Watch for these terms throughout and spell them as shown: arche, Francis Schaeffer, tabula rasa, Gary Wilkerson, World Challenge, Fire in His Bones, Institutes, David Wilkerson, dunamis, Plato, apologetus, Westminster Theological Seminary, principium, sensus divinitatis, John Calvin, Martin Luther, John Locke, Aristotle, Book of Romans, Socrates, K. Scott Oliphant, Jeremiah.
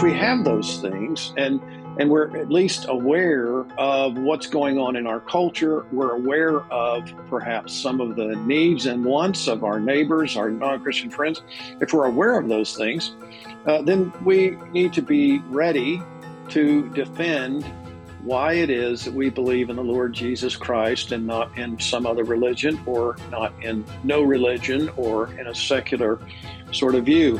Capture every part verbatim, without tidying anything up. apprehend those things, and and we're at least aware of what's going on in our culture. We're aware of perhaps some of the needs and wants of our neighbors, our non-Christian friends. If we're aware of those things, uh, then we need to be ready to defend why it is that we believe in the Lord Jesus Christ and not in some other religion, or not in no religion, or in a secular sort of view.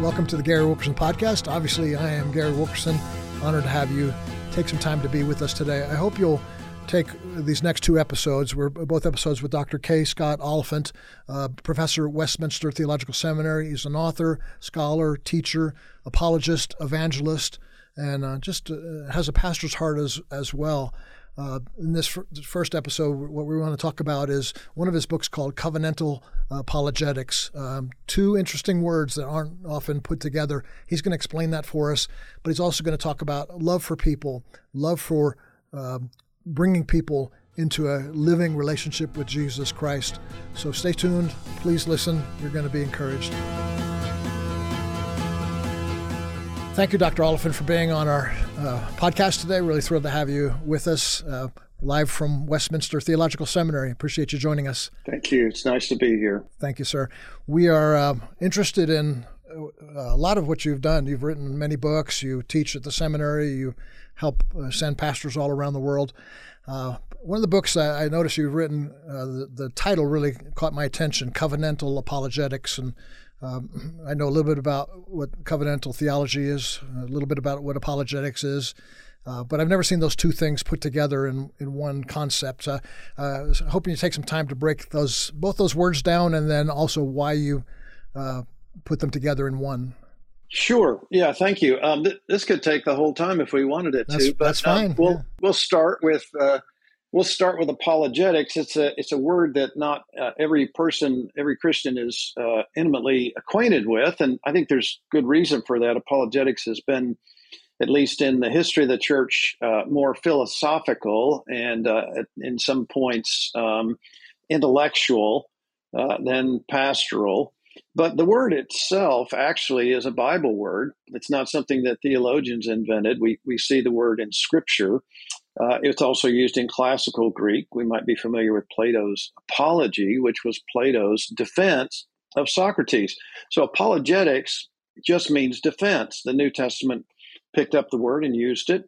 Welcome to the Gary Wilkerson Podcast. Obviously, I am Gary Wilkerson. Honored to have you take some time to be with us today. I hope you'll take these next two episodes. We're both episodes with Doctor K. Scott Oliphant, uh, professor at Westminster Theological Seminary. He's an author, scholar, teacher, apologist, evangelist, and uh, just uh, has a pastor's heart as as well. Uh, in this f- first episode, what we want to talk about is one of his books called Covenantal Apologetics. Um, two interesting words that aren't often put together. He's going to explain that for us, but he's also going to talk about love for people, love for uh, bringing people into a living relationship with Jesus Christ. So stay tuned. Please listen. You're going to be encouraged. Thank you, Doctor Oliphant, for being on our uh, podcast today. Really thrilled to have you with us, uh, live from Westminster Theological Seminary. Appreciate you joining us. Thank you. It's nice to be here. Thank you, sir. We are uh, interested in a lot of what you've done. You've written many books. You teach at the seminary. You help uh, send pastors all around the world. Uh, one of the books I, I noticed you've written, uh, the, the title really caught my attention, Covenantal Apologetics, and Um, I know a little bit about what covenantal theology is, a little bit about what apologetics is, uh, but I've never seen those two things put together in, in one concept. So, uh, so hoping you take some time to break those both those words down, and then also why you uh, put them together in one. Sure. Yeah. Thank you. Um, th- this could take the whole time if we wanted it that's, to, but that's fine. Um, we'll yeah. we'll start with. Uh, We'll start with apologetics. It's a it's a word that not uh, every person, every Christian is uh, intimately acquainted with, and I think there's good reason for that. Apologetics has been, at least in the history of the church, uh, more philosophical and uh, in some points um, intellectual uh, than pastoral. But the word itself actually is a Bible word. It's not something that theologians invented. We we see the word in Scripture. Uh, it's also used in classical Greek. We might be familiar with Plato's Apology, which was Plato's defense of Socrates. So apologetics just means defense. The New Testament picked up the word and used it,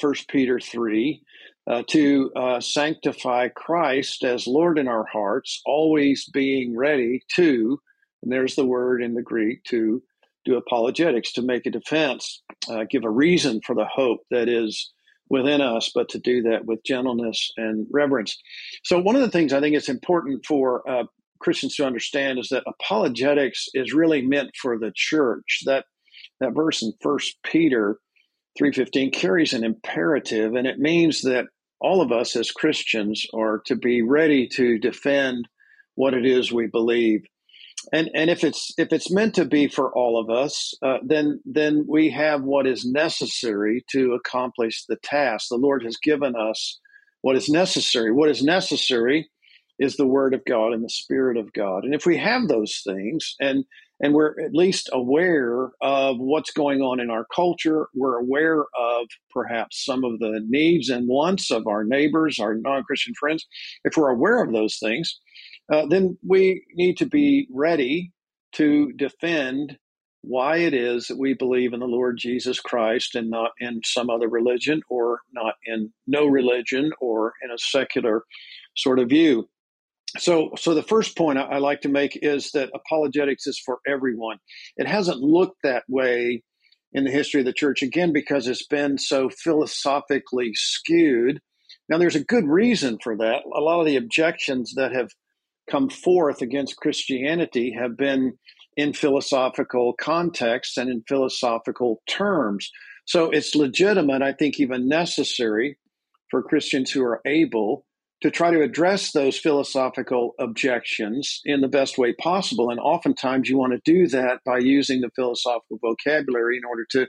First Peter three, uh, to uh, sanctify Christ as Lord in our hearts, always being ready to, and there's the word in the Greek, to do apologetics, to make a defense, uh, give a reason for the hope that is within us, but to do that with gentleness and reverence. So one of the things I think it's important for uh, Christians to understand is that apologetics is really meant for the church. That that verse in First Peter three fifteen carries an imperative, and it means that all of us as Christians are to be ready to defend what it is we believe. And and if it's if it's meant to be for all of us, uh, then then we have what is necessary to accomplish the task. The Lord has given us what is necessary. What is necessary is the Word of God and the Spirit of God. And if we have those things, and and we're at least aware of what's going on in our culture, we're aware of perhaps some of the needs and wants of our neighbors, our non-Christian friends. If we're aware of those things, Uh, then we need to be ready to defend why it is that we believe in the Lord Jesus Christ and not in some other religion, or not in no religion, or in a secular sort of view. So so the first point I, I like to make is that apologetics is for everyone. It hasn't looked that way in the history of the church, again, because it's been so philosophically skewed. Now, there's a good reason for that. A lot of the objections that have come forth against Christianity have been in philosophical contexts and in philosophical terms. So it's legitimate, I think even necessary, for Christians who are able to try to address those philosophical objections in the best way possible. And oftentimes you want to do that by using the philosophical vocabulary in order to,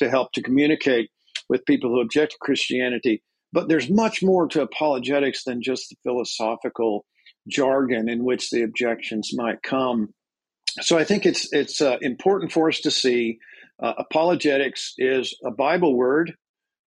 to help to communicate with people who object to Christianity. But there's much more to apologetics than just the philosophical jargon in which the objections might come. So I think it's it's uh, important for us to see uh, apologetics is a Bible word,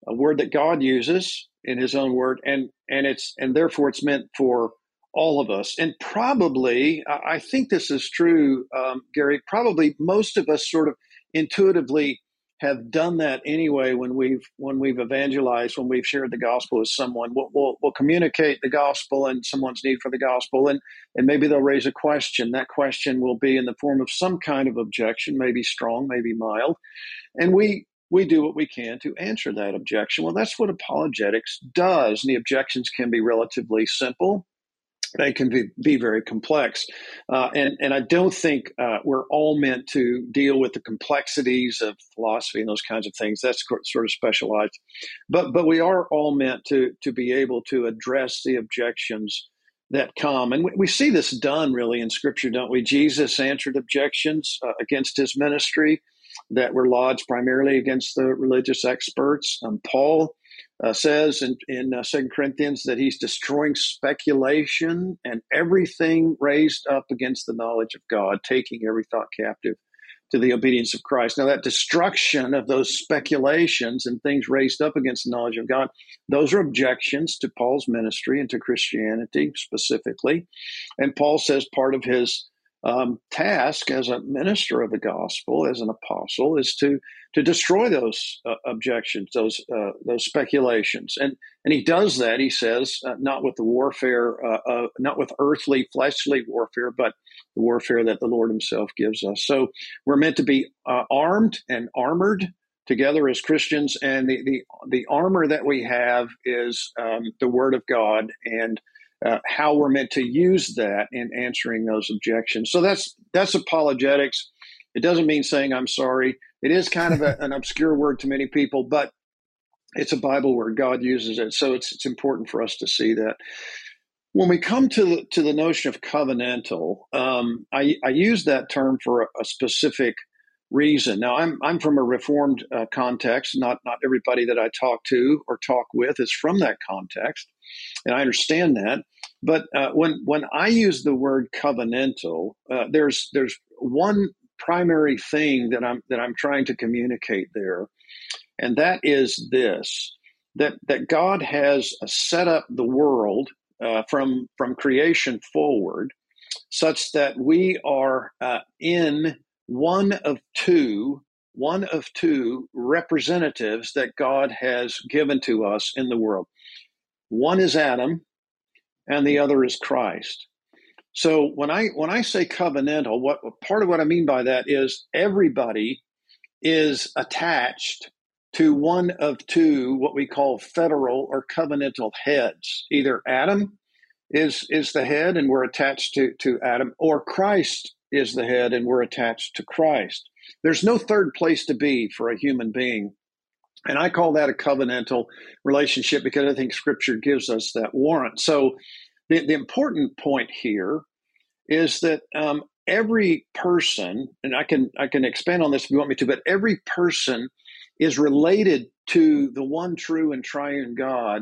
a word that God uses in His own word, and and it's and therefore it's meant for all of us. And probably, I think this is true, um, Gary, probably most of us sort of intuitively have done that anyway when we've when we've evangelized, when we've shared the gospel with someone. We'll, we'll, we'll communicate the gospel and someone's need for the gospel, and, and maybe they'll raise a question. That question will be in the form of some kind of objection, maybe strong, maybe mild. And we we do what we can to answer that objection. Well, that's what apologetics does. And the objections can be relatively simple. They can be, be very complex. Uh, and, and I don't think uh, we're all meant to deal with the complexities of philosophy and those kinds of things. That's sort of specialized. But but we are all meant to, to be able to address the objections that come. And we, we see this done really in Scripture, don't we? Jesus answered objections uh, against his ministry that were lodged primarily against the religious experts. Um, Paul Uh, says in, in uh, Second Corinthians that he's destroying speculation and everything raised up against the knowledge of God, taking every thought captive to the obedience of Christ. Now, that destruction of those speculations and things raised up against the knowledge of God, those are objections to Paul's ministry and to Christianity specifically. And Paul says part of his Um, task as a minister of the gospel, as an apostle, is to to destroy those uh, objections, those uh, those speculations, and and he does that. He says uh, not with the warfare, uh, uh, not with earthly, fleshly warfare, but the warfare that the Lord Himself gives us. So we're meant to be uh, armed and armored together as Christians, and the the the armor that we have is um, the Word of God and Uh, how we're meant to use that in answering those objections. So that's that's apologetics. It doesn't mean saying I'm sorry. It is kind of a, an obscure word to many people, but it's a Bible word. God uses it, so it's it's important for us to see that. When we come to the, to the notion of covenantal, um, I, I use that term for a, a specific reason. Now, I'm I'm from a Reformed uh, context. Not not everybody that I talk to or talk with is from that context. And I understand that, but uh, when when I use the word covenantal, uh, there's there's one primary thing that I'm that I'm trying to communicate there, and that is this: that that God has set up the world uh, from from creation forward, such that we are uh, in one of two. One of two representatives that God has given to us in the world. One is Adam, and the other is Christ. So when I when I say covenantal, what part of what I mean by that is everybody is attached to one of two what we call federal or covenantal heads. Either Adam is is the head, and we're attached to to Adam, or Christ is the head, and we're attached to Christ. There's no third place to be for a human being. And I call that a covenantal relationship because I think Scripture gives us that warrant. So the, the important point here is that um, every person, and I can I can expand on this if you want me to, but every person is related to the one true and triune God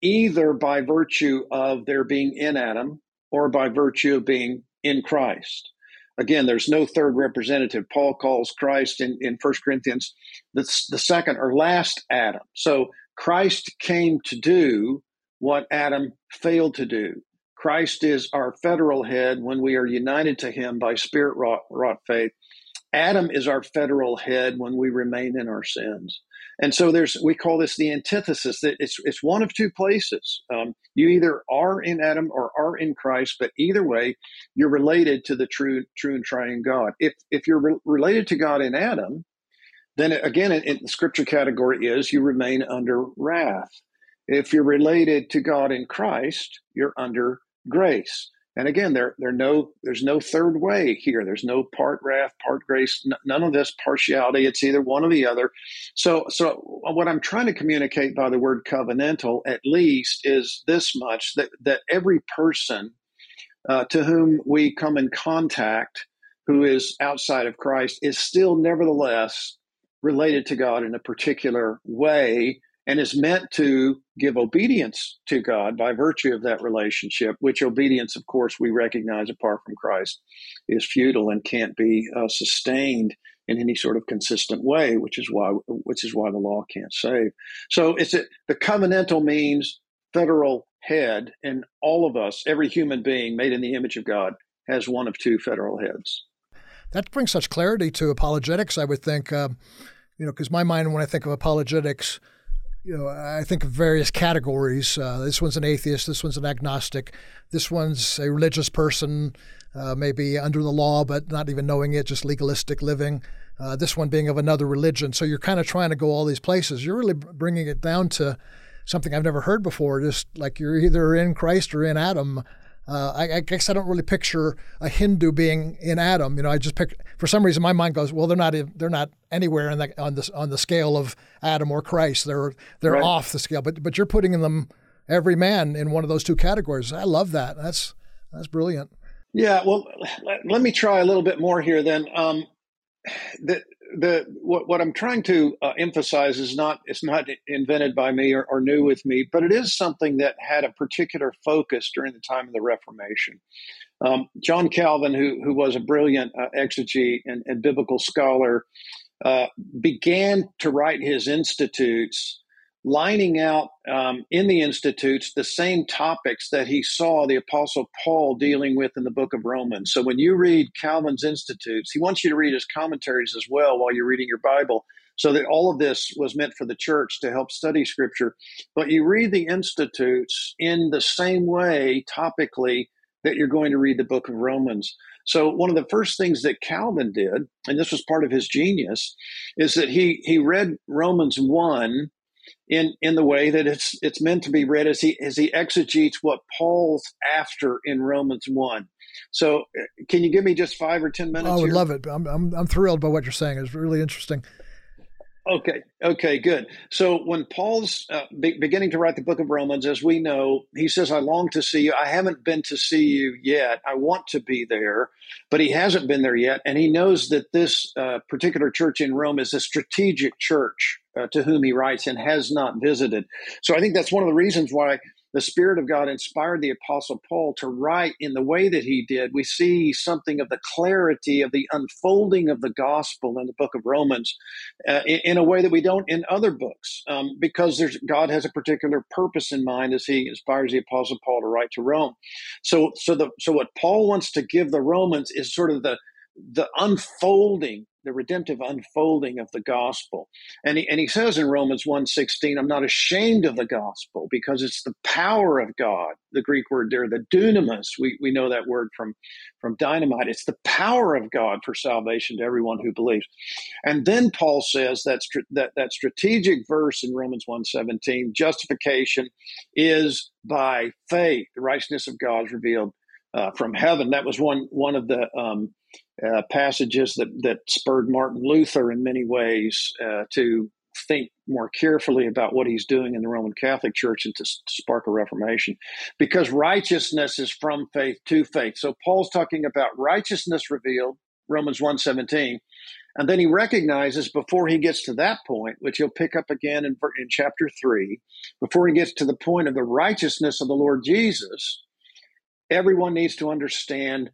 either by virtue of their being in Adam or by virtue of being in Christ. Again, there's no third representative. Paul calls Christ in, in First Corinthians the, the second or last Adam. So Christ came to do what Adam failed to do. Christ is our federal head when we are united to him by spirit-wrought wrought faith. Adam is our federal head when we remain in our sins. And so there's we call this the antithesis. That it's it's one of two places. Um, you either are in Adam or are in Christ, but either way, you're related to the true true and triune God. If if you're re- related to God in Adam, then again, it, it, the Scripture category is you remain under wrath. If you're related to God in Christ, you're under grace. And again, there there no there's no third way here. There's no part wrath, part grace, n- none of this partiality. It's either one or the other. So so what I'm trying to communicate by the word covenantal, at least, is this much, that, that every person uh, to whom we come in contact who is outside of Christ is still nevertheless related to God in a particular way, and is meant to give obedience to God by virtue of that relationship, which obedience, of course, we recognize apart from Christ is futile and can't be uh, sustained in any sort of consistent way, which is why which is why the law can't save. So it's a, the covenantal means federal head, and all of us, every human being made in the image of God, has one of two federal heads. That brings such clarity to apologetics, I would think, um, you know, because my mind, when I think of apologetics, you know, I think of various categories. Uh, this one's an atheist. This one's an agnostic. This one's a religious person, uh, maybe under the law, but not even knowing it, just legalistic living. Uh, this one being of another religion. So you're kind of trying to go all these places. You're really bringing it down to something I've never heard before, just like you're either in Christ or in Adam. Uh, I, I guess I don't really picture a Hindu being in Adam. You know, I just pick, for some reason my mind goes, well, they're not they're not anywhere in the, on the on the scale of Adam or Christ. They're they're right. off the scale. But but you're putting them, every man, in one of those two categories. I love that. That's that's brilliant. Yeah. Well, let, let me try a little bit more here. Then um, the the what what I'm trying to uh, emphasize is not it's not invented by me or, or new with me, but it is something that had a particular focus during the time of the Reformation. Um, John Calvin, who who was a brilliant uh, exegete and, and biblical scholar, uh, began to write his Institutes, lining out um, in the Institutes the same topics that he saw the Apostle Paul dealing with in the Book of Romans. So when you read Calvin's Institutes, he wants you to read his commentaries as well while you're reading your Bible, so that all of this was meant for the church to help study Scripture. But you read the Institutes in the same way, topically, that you're going to read the Book of Romans. So one of the first things that Calvin did, and this was part of his genius, is that he he read Romans one, In in the way that it's it's meant to be read, as he as he exegetes what Paul's after in Romans one. So, can you give me just five or ten minutes? I would here? love it. I'm, I'm I'm thrilled by what you're saying. It's really interesting. Okay. Okay. Good. So when Paul's uh, be- beginning to write the Book of Romans, as we know, he says, "I long to see you. I haven't been to see you yet. I want to be there," but he hasn't been there yet, and he knows that this uh, particular church in Rome is a strategic church uh, to whom he writes and has not visited. So I think that's one of the reasons why the Spirit of God inspired the Apostle Paul to write in the way that he did. We see something of the clarity of the unfolding of the gospel in the Book of Romans uh, in, in a way that we don't in other books, um, because there's, God has a particular purpose in mind as he inspires the Apostle Paul to write to Rome. So, so the so what Paul wants to give the Romans is sort of the the unfolding, the redemptive unfolding of the gospel. And he, and he says in Romans one sixteen, "I'm not ashamed of the gospel because it's the power of God." The Greek word there, the dunamis, we, we know that word from, from dynamite. It's the power of God for salvation to everyone who believes. And then Paul says that that, that strategic verse in Romans one seventeen, justification is by faith. The righteousness of God is revealed uh, from heaven. That was one, one of the um, Uh, passages that, that spurred Martin Luther in many ways uh, to think more carefully about what he's doing in the Roman Catholic Church and to, to spark a reformation, because righteousness is from faith to faith. So Paul's talking about righteousness revealed, Romans one seventeen, and then he recognizes before he gets to that point, which he'll pick up again in, in chapter three, before he gets to the point of the righteousness of the Lord Jesus, everyone needs to understand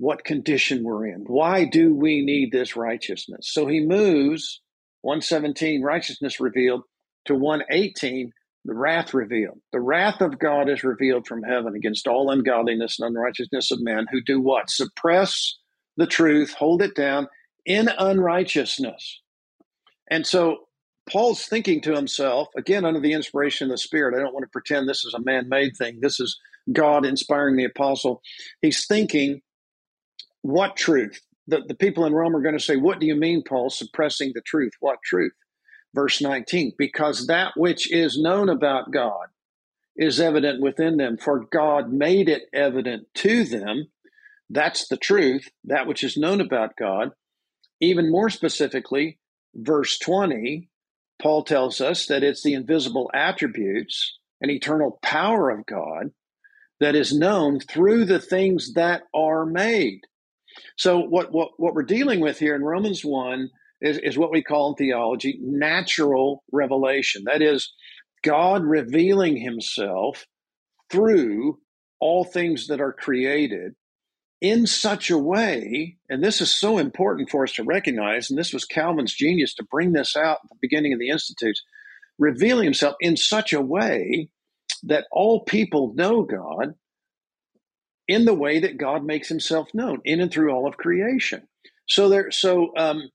what condition we're in. Why do we need this righteousness? So he moves one seventeen, righteousness revealed, to one eighteen, the wrath revealed. The wrath of God is revealed from heaven against all ungodliness and unrighteousness of men who do what? Suppress the truth, hold it down in unrighteousness. And so Paul's thinking to himself, again, under the inspiration of the Spirit, I don't want to pretend this is a man-made thing. This is God inspiring the apostle. He's thinking, what truth? The, the people in Rome are going to say, "What do you mean, Paul, suppressing the truth? What truth?" Verse nineteen, "Because that which is known about God is evident within them, for God made it evident to them." That's the truth, that which is known about God. Even more specifically, verse twenty, Paul tells us that it's the invisible attributes and eternal power of God that is known through the things that are made. So what, what, what we're dealing with here in Romans one is, is what we call in theology natural revelation. That is, God revealing himself through all things that are created in such a way, and this is so important for us to recognize, and this was Calvin's genius to bring this out at the beginning of the Institutes, revealing himself in such a way that all people know God in the way that God makes himself known, in and through all of creation. So there, so um,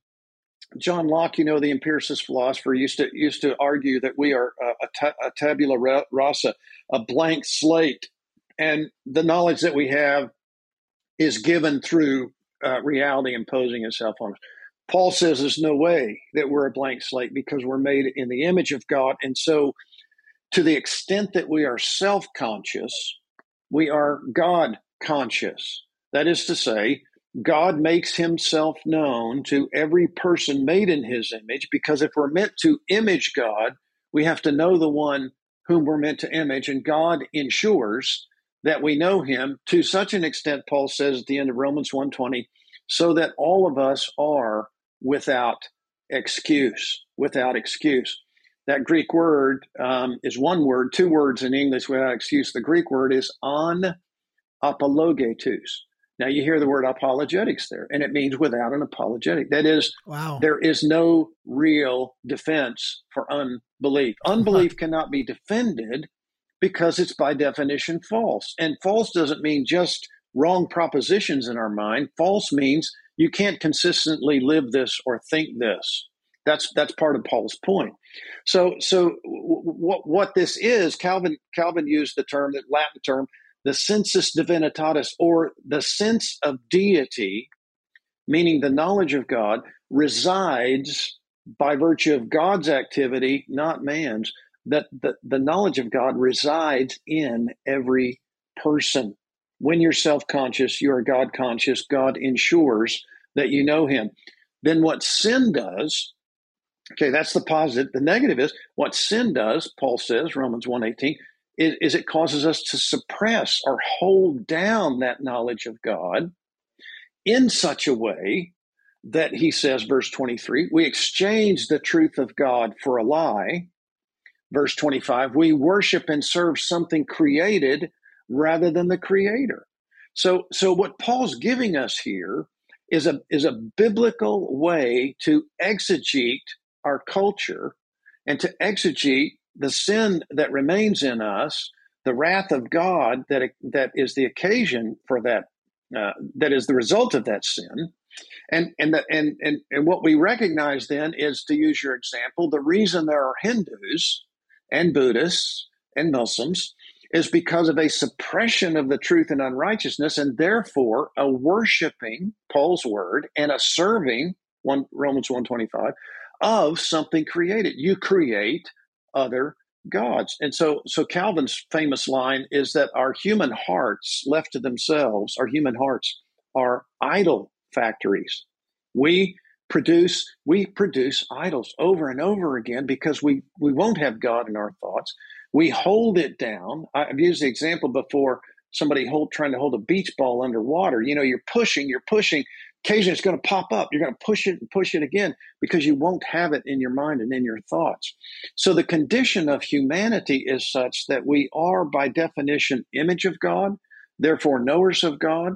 John Locke, you know, the empiricist philosopher, used to used to argue that we are a, a tabula rasa, a blank slate, and the knowledge that we have is given through uh, reality imposing itself on us. Paul says there's no way that we're a blank slate because we're made in the image of God, and so to the extent that we are self-conscious, we are God conscious. That is to say, God makes himself known to every person made in his image, because if we're meant to image God, we have to know the one whom we're meant to image. And God ensures that we know him to such an extent, Paul says at the end of Romans one twenty, so that all of us are without excuse, without excuse. That Greek word um, is one word, two words in English without excuse. The Greek word is an apologetus. Now you hear the word apologetics there, and it means without an apologetic. That is, wow. There is no real defense for unbelief. Unbelief cannot be defended because it's by definition false. And false doesn't mean just wrong propositions in our mind. False means you can't consistently live this or think this. That's that's part of Paul's point. So so what what this is, Calvin Calvin used the term, the Latin term, the sensus divinitatis, or the sense of deity, meaning the knowledge of God resides by virtue of God's activity, not man's. That the, the knowledge of God resides in every person. When you're self-conscious, you are God-conscious. God ensures that you know him. Then what sin does, okay, that's the positive. The negative is what sin does, Paul says, Romans one eighteen, is, is it causes us to suppress or hold down that knowledge of God in such a way that he says, verse twenty-three, we exchange the truth of God for a lie. Verse twenty-five, we worship and serve something created rather than the creator. So, so what Paul's giving us here is a is a biblical way to exegete our culture and to exegete the sin that remains in us, the wrath of God that that is the occasion for that, uh, that is the result of that sin, and and the, and and and what we recognize then is, to use your example, the reason there are Hindus and Buddhists and Muslims is because of a suppression of the truth and unrighteousness, and therefore a worshiping, Paul's word, and a serving, one, Romans one twenty-five, of something created. You create other gods. And so, so Calvin's famous line is that our human hearts, left to themselves, our human hearts are idol factories. We produce, we produce idols over and over again because we, we won't have God in our thoughts. We hold it down. I've used the example before, somebody hold, trying to hold a beach ball underwater. You know, you're pushing, you're pushing. Occasionally it's going to pop up. You're going to push it and push it again because you won't have it in your mind and in your thoughts. So the condition of humanity is such that we are, by definition, image of God, therefore knowers of God,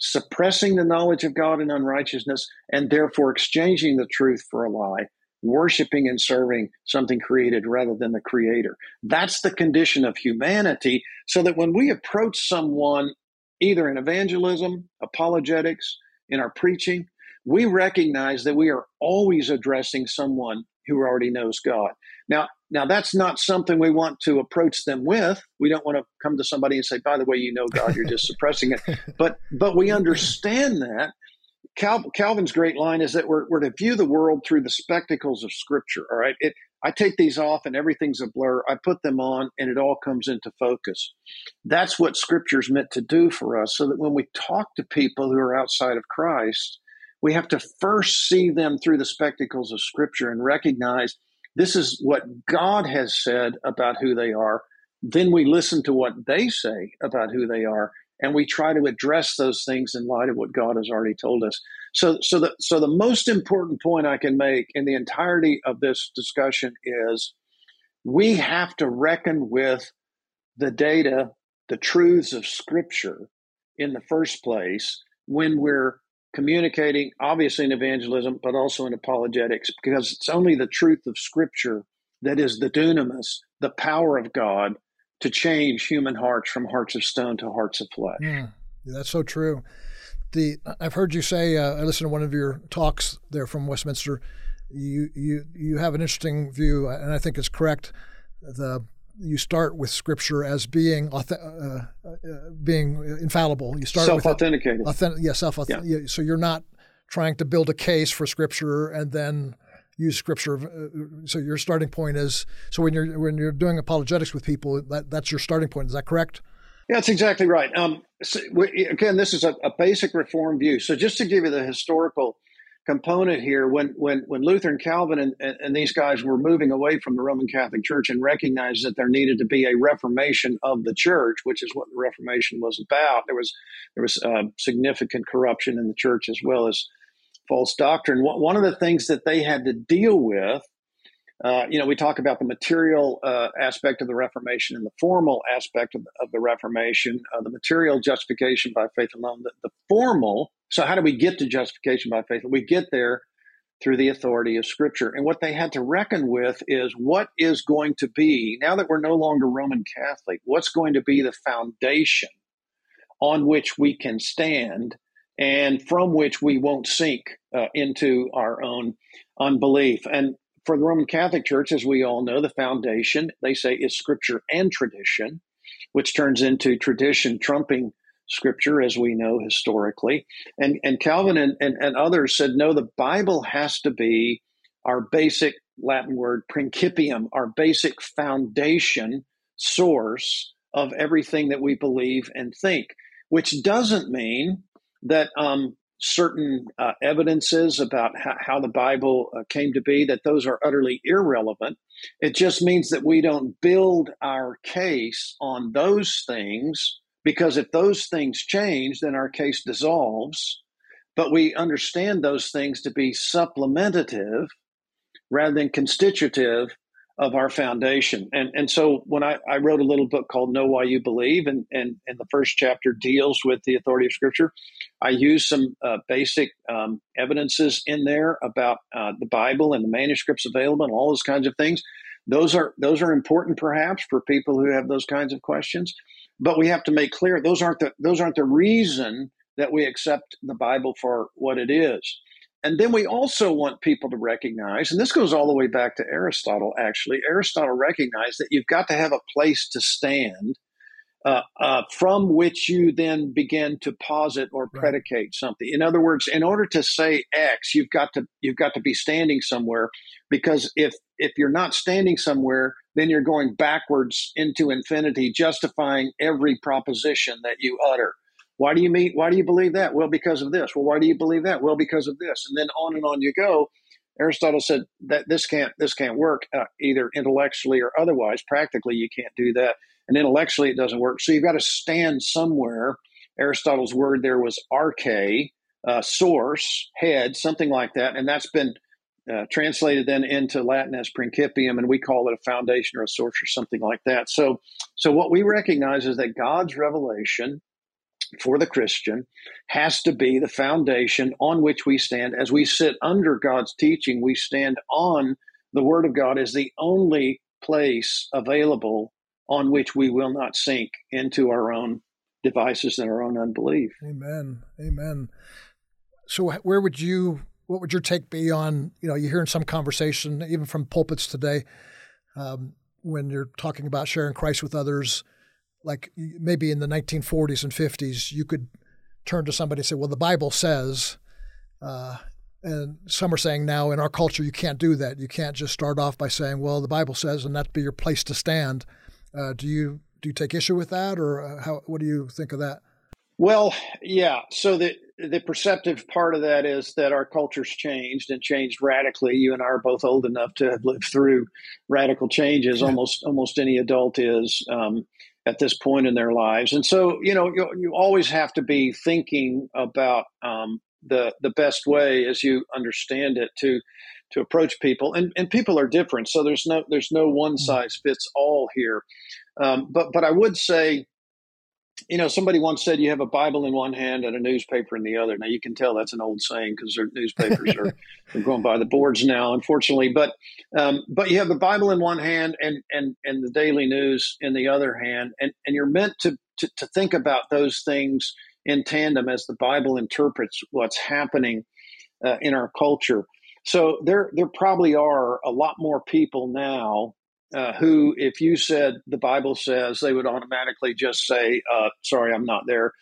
suppressing the knowledge of God in unrighteousness, and therefore exchanging the truth for a lie, worshiping and serving something created rather than the creator. That's the condition of humanity, so that when we approach someone, either in evangelism, apologetics, in our preaching, we recognize that we are always addressing someone who already knows God. Now, now that's not something we want to approach them with. We don't want to come to somebody and say, by the way, you know God, you're just suppressing it. But but we understand that. Cal- Calvin's great line is that we're, we're to view the world through the spectacles of Scripture, all right? It, I take these off and everything's a blur. I put them on and it all comes into focus. That's what Scripture's meant to do for us, so that when we talk to people who are outside of Christ, we have to first see them through the spectacles of Scripture and recognize this is what God has said about who they are. Then we listen to what they say about who they are, and we try to address those things in light of what God has already told us. So, so the so the most important point I can make in the entirety of this discussion is we have to reckon with the data, the truths of Scripture in the first place when we're communicating, obviously in evangelism, but also in apologetics, because it's only the truth of Scripture that is the dunamis, the power of God to change human hearts from hearts of stone to hearts of flesh. Yeah, that's so true. The I've heard you say, uh, I listened to one of your talks there from Westminster, you you you have an interesting view, and I think it's correct. The You start with Scripture as being uh, uh, being infallible. You start self-authenticated. With authentic, yeah, self-authenticated. Yeah. So you're not trying to build a case for Scripture and then use Scripture. So your starting point is so when you're when you're doing apologetics with people, that, that's your starting point. Is that correct? Yeah, that's exactly right. Um, so we, again, this is a, a basic Reformed view. So just to give you the historical component here, when when when Luther and Calvin and, and, and these guys were moving away from the Roman Catholic Church and recognized that there needed to be a reformation of the church, which is what the Reformation was about. There was there was uh, significant corruption in the church as well as false doctrine. One of the things that they had to deal with, uh, you know, we talk about the material uh, aspect of the Reformation and the formal aspect of the, of the Reformation, uh, the material justification by faith alone, the, the formal. So how do we get to justification by faith? We get there through the authority of Scripture. And what they had to reckon with is what is going to be, now that we're no longer Roman Catholic, what's going to be the foundation on which we can stand and from which we won't sink uh, into our own unbelief. And for the Roman Catholic Church, as we all know, the foundation, they say, is Scripture and tradition, which turns into tradition trumping Scripture, as we know historically. And and Calvin and, and, and others said, no, the Bible has to be our basic Latin word principium, our basic foundation source of everything that we believe and think, which doesn't mean that um, certain uh, evidences about how, how the Bible uh, came to be, that those are utterly irrelevant. It just means that we don't build our case on those things, because if those things change, then our case dissolves. But we understand those things to be supplementative rather than constitutive of our foundation. And, and so when I, I wrote a little book called Know Why You Believe, and, and, and the first chapter deals with the authority of Scripture, I use some uh, basic um, evidences in there about uh, the Bible and the manuscripts available and all those kinds of things. Those are those are important, perhaps, for people who have those kinds of questions. But we have to make clear those aren't the those aren't the reason that we accept the Bible for what it is. And then we also want people to recognize, and this goes all the way back to Aristotle, actually. Aristotle recognized that you've got to have a place to stand uh, uh, from which you then begin to posit or predicate something. In other words, in order to say X, you've got to you've got to be standing somewhere, because if if you're not standing somewhere, then you're going backwards into infinity, justifying every proposition that you utter. Why do you mean, why do you believe that? Well, because of this. Well, why do you believe that? Well, because of this. And then on and on you go. Aristotle said that this can't this can't work uh, either intellectually or otherwise. Practically, you can't do that. And intellectually, it doesn't work. So you've got to stand somewhere. Aristotle's word there was arche, uh, source, head, something like that. And that's been Uh, translated then into Latin as principium, and we call it a foundation or a source or something like that. So, so what we recognize is that God's revelation for the Christian has to be the foundation on which we stand. As we sit under God's teaching, we stand on the Word of God as the only place available on which we will not sink into our own devices and our own unbelief. Amen. Amen. So where would you... What would your take be on, you know, you hear in some conversation, even from pulpits today, um, when you're talking about sharing Christ with others, like maybe in the nineteen forties and fifties, you could turn to somebody and say, well, the Bible says, uh, and some are saying now in our culture, you can't do that. You can't just start off by saying, well, the Bible says, and that'd be your place to stand. Uh, do you do you take issue with that, or how? What do you think of that? Well, yeah. So the the perceptive part of that is that our culture's changed and changed radically. You and I are both old enough to have lived through radical changes. Yeah. Almost almost any adult is um, at this point in their lives. And so, you know, you, you always have to be thinking about um, the the best way, as you understand it, to to approach people. And, and people are different, so there's no there's no one size fits all here. Um, but but I would say, you know, somebody once said you have a Bible in one hand and a newspaper in the other. Now, you can tell that's an old saying because their newspapers are they're going by the boards now, unfortunately. But um, but you have the Bible in one hand and and and the daily news in the other hand, and and you're meant to to, to think about those things in tandem as the Bible interprets what's happening uh, in our culture. So there, there probably are a lot more people now uh, who, if you said the Bible says, they would automatically just say, uh, sorry, I'm not there.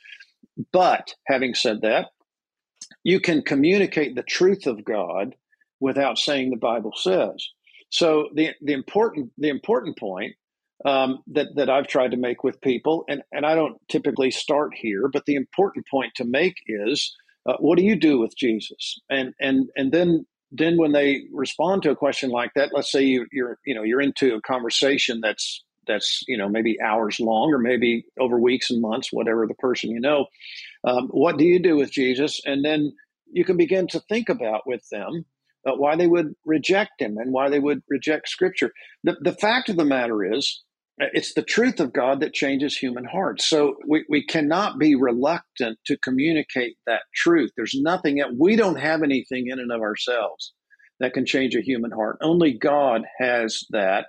But having said that, you can communicate the truth of God without saying the Bible says. So the, the important, the important point um, that, that I've tried to make with people, and, and I don't typically start here, but the important point to make is, uh, what do you do with Jesus? And, and, and then, Then when they respond to a question like that, let's say you, you're, you know, you're into a conversation that's, that's, you know, maybe hours long or maybe over weeks and months, whatever the person, you know, um, what do you do with Jesus? And then you can begin to think about with them uh, why they would reject him and why they would reject Scripture. The, the fact of the matter is, it's the truth of God that changes human hearts. So we, we cannot be reluctant to communicate that truth. There's nothing, we don't have anything in and of ourselves that can change a human heart. Only God has that.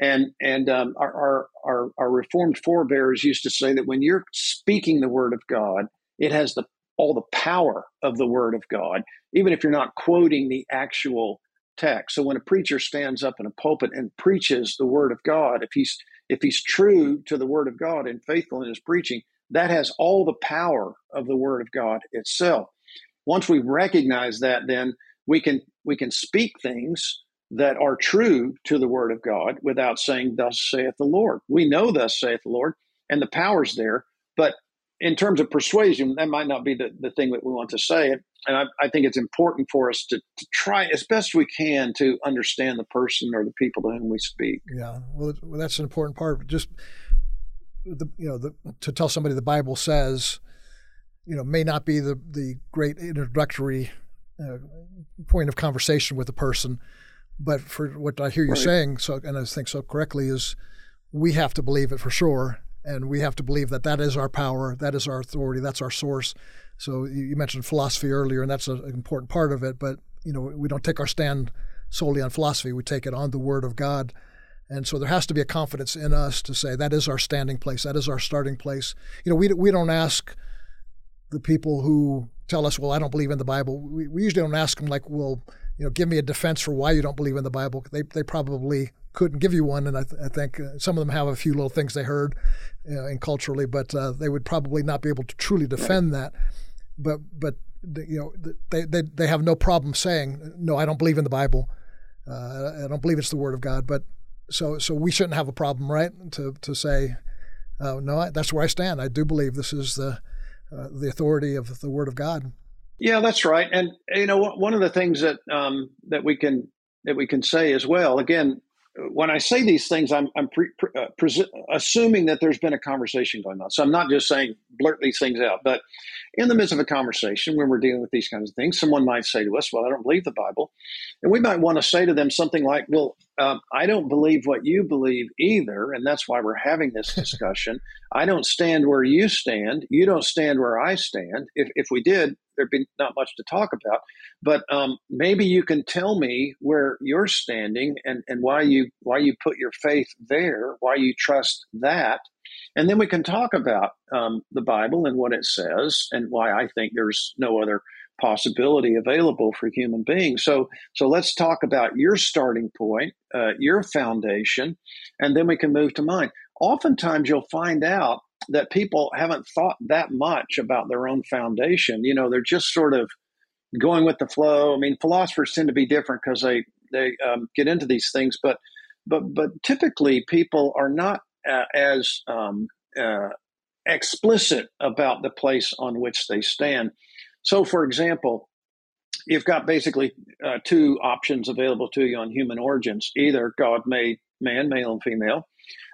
And and um, our, our, our, our Reformed forebears used to say that when you're speaking the Word of God, it has the all the power of the Word of God, even if you're not quoting the actual text. So when a preacher stands up in a pulpit and preaches the Word of God, if he's If he's true to the Word of God and faithful in his preaching, that has all the power of the Word of God itself. Once we recognize that, then we can we can speak things that are true to the Word of God without saying, thus saith the Lord. We know thus saith the Lord, and the power's there. But in terms of persuasion, that might not be the, the thing that we want to say. And I, I think it's important for us to, to try as best we can to understand the person or the people to whom we speak. Yeah, well, that's an important part. Just, the, you know, the, to tell somebody the Bible says, you know, may not be the, the great introductory uh, point of conversation with the person. But for what I hear you right. saying, so and I think so correctly, is we have to believe it for sure. And we have to believe that that is our power, that is our authority, that's our source. So you mentioned philosophy earlier, and that's an important part of it. But, you know, we don't take our stand solely on philosophy. We take it on the Word of God. And so there has to be a confidence in us to say that is our standing place, that is our starting place. You know, we we don't ask the people who tell us, well, I don't believe in the Bible. We, we usually don't ask them like, well, you know, give me a defense for why you don't believe in the Bible. They they probably couldn't give you one, and I, th- I think uh, some of them have a few little things they heard, you know, and culturally, but uh, they would probably not be able to truly defend that. But but you know they they they have no problem saying no, I don't believe in the Bible, uh, I don't believe it's the Word of God. But so so we shouldn't have a problem, right? To to say uh, no, I, that's where I stand. I do believe this is the uh, the authority of the Word of God. Yeah, that's right. And you know, one of the things that um, that we can that we can say as well, again. When I say these things, I'm, I'm pre, pre, uh, presu- assuming that there's been a conversation going on. So I'm not just saying blurt these things out. But in the midst of a conversation, when we're dealing with these kinds of things, someone might say to us, well, I don't believe the Bible. And we might want to say to them something like, well, um, I don't believe what you believe either, and that's why we're having this discussion. I don't stand where you stand. You don't stand where I stand. If, if we did, there'd be not much to talk about, but um, maybe you can tell me where you're standing and, and why you why you put your faith there, why you trust that, and then we can talk about um, the Bible and what it says and why I think there's no other possibility available for human beings. So so let's talk about your starting point, uh, your foundation, and then we can move to mine. Oftentimes you'll find out that people haven't thought that much about their own foundation. You know, they're just sort of going with the flow. I mean, philosophers tend to be different because they they um, get into these things, but but but typically people are not uh, as um, uh, explicit about the place on which they stand. So, for example, you've got basically uh, two options available to you on human origins: either God made man, male and female,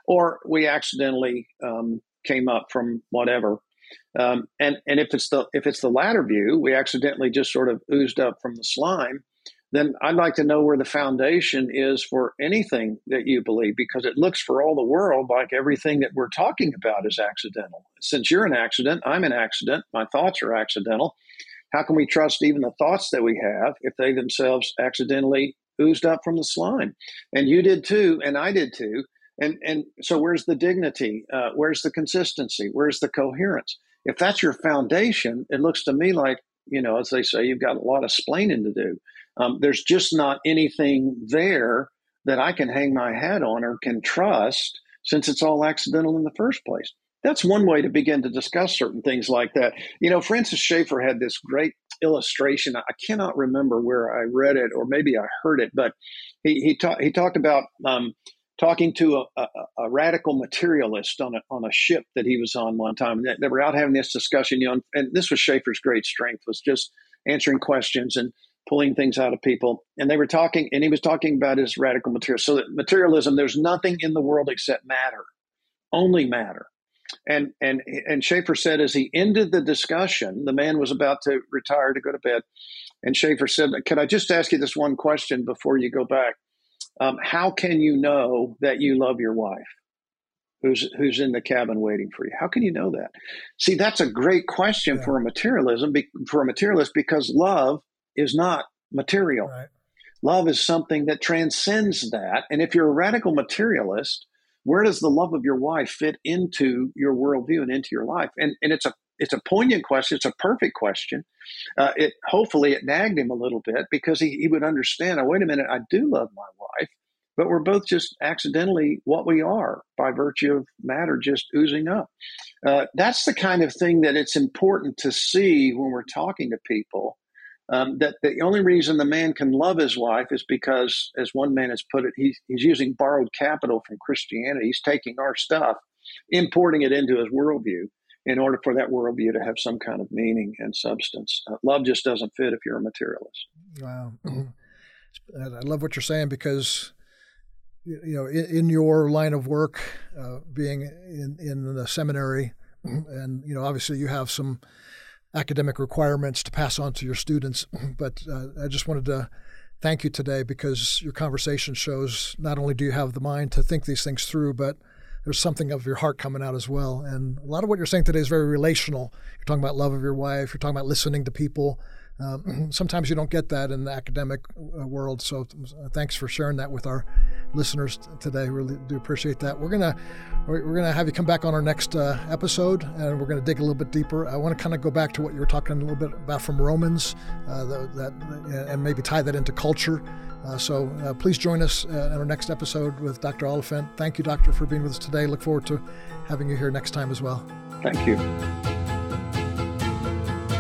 or we accidentally um, came up from whatever, um, and and if it's the if it's the latter view, we accidentally just sort of oozed up from the slime. then I'd like to know where the foundation is for anything that you believe, because it looks for all the world like everything that we're talking about is accidental. Since you're an accident, I'm an accident, my thoughts are accidental. How can we trust even the thoughts that we have if they themselves accidentally oozed up from the slime? And you did too, and I did too. And and so where's the dignity? Uh, where's the consistency? Where's the coherence? If that's your foundation, it looks to me like, you know, as they say, you've got a lot of splaining to do. Um, there's just not anything there that I can hang my hat on or can trust, since it's all accidental in the first place. That's one way to begin to discuss certain things like that. You know, Francis Schaeffer had this great illustration. I cannot remember where I read it, or maybe I heard it, but he he, ta- he talked about um, talking to a, a, a radical materialist on a, on a ship that he was on one time. They, they were out having this discussion, you know, and this was Schaeffer's great strength, was just answering questions and pulling things out of people. And they were talking, and he was talking about his radical material. So that materialism, there's nothing in the world except matter, only matter. And and and Schaeffer said, as he ended the discussion, the man was about to retire to go to bed. And Schaeffer said, "Can I just ask you this one question before you go back? Um, how can you know that you love your wife who's who's in the cabin waiting for you? How can you know that?" See, that's a great question yeah. for a materialism, for a materialist, because love is not material. Right. Love is something that transcends that. And if you're a radical materialist, where does the love of your wife fit into your worldview and into your life? And and it's a it's a poignant question. It's a perfect question. Uh, it hopefully it nagged him a little bit, because he, he would understand, oh, wait a minute, I do love my wife, but we're both just accidentally what we are by virtue of matter just oozing up. Uh, that's the kind of thing that it's important to see when we're talking to people. Um, that the only reason the man can love his wife is because, as one man has put it, he's, he's using borrowed capital from Christianity. He's taking our stuff, importing it into his worldview in order for that worldview to have some kind of meaning and substance. Uh, love just doesn't fit if you're a materialist. Wow. I love what you're saying, because, you know, in, in your line of work, uh, being in, in the seminary, and, you know, obviously you have some academic requirements to pass on to your students, but uh, I just wanted to thank you today, because your conversation shows not only do you have the mind to think these things through, but there's something of your heart coming out as well. And a lot of what you're saying today is very relational. You're talking about love of your wife, you're talking about listening to people. Um, sometimes you don't get that in the academic world, so thanks for sharing that with our listeners today. Really do appreciate that. We're gonna we're gonna have you come back on our next uh, episode, and we're gonna dig a little bit deeper. I want to kind of go back to what you were talking a little bit about from Romans, uh, that, that and maybe tie that into culture. Uh, so uh, please join us uh, in our next episode with Doctor Oliphant. Thank you, Doctor, for being with us today. Look forward to having you here next time as well. Thank you.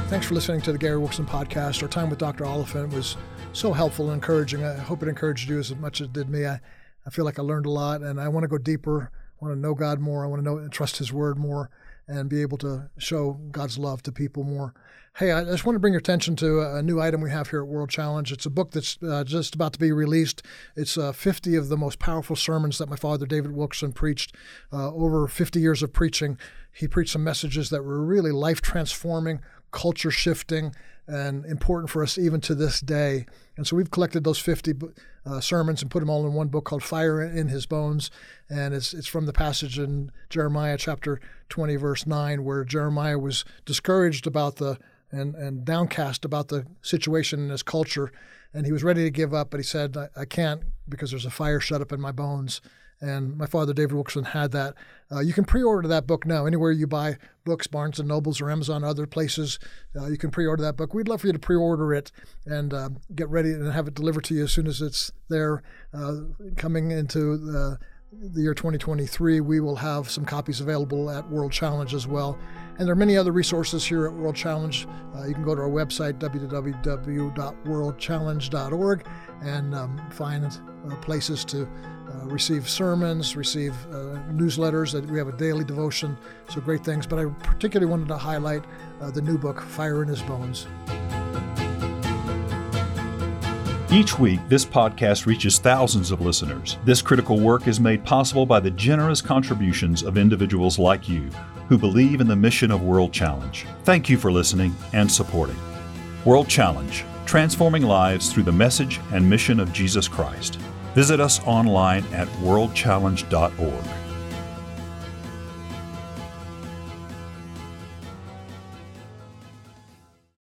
Thanks for listening to the Gary Wilkerson Podcast. Our time with Doctor Oliphant was so helpful and encouraging. I hope it encouraged you as much as it did me. I, I feel like I learned a lot, and I want to go deeper. I want to know God more. I want to know and trust His Word more, and be able to show God's love to people more. Hey, I just want to bring your attention to a new item we have here at World Challenge. It's a book that's uh, just about to be released. It's uh, fifty of the most powerful sermons that my father, David Wilkerson, preached. Uh, over fifty years of preaching, he preached some messages that were really life-transforming, culture-shifting, and important for us even to this day. And so we've collected those fifty uh, sermons and put them all in one book called Fire in His Bones. And it's it's from the passage in Jeremiah chapter twenty, verse nine, where Jeremiah was discouraged about the and and downcast about the situation in his culture. And he was ready to give up, but he said, I, I can't, because there's a fire shut up in my bones. And my father, David Wilkerson, had that. Uh, you can pre-order that book now. Anywhere you buy books, Barnes and Nobles or Amazon, other places, uh, you can pre-order that book. We'd love for you to pre-order it and uh, get ready and have it delivered to you as soon as it's there. Uh, coming into the, the year twenty twenty-three, we will have some copies available at World Challenge as well. And there are many other resources here at World Challenge. Uh, you can go to our website, w w w dot world challenge dot org, and um, find uh, places to uh, receive sermons, receive uh, newsletters. That we have a daily devotion, so great things. But I particularly wanted to highlight uh, the new book, Fire in His Bones. Each week, this podcast reaches thousands of listeners. This critical work is made possible by the generous contributions of individuals like you, who believe in the mission of World Challenge. Thank you for listening and supporting World Challenge. transforming lives through the message and mission of Jesus Christ. Visit us online at world challenge dot org.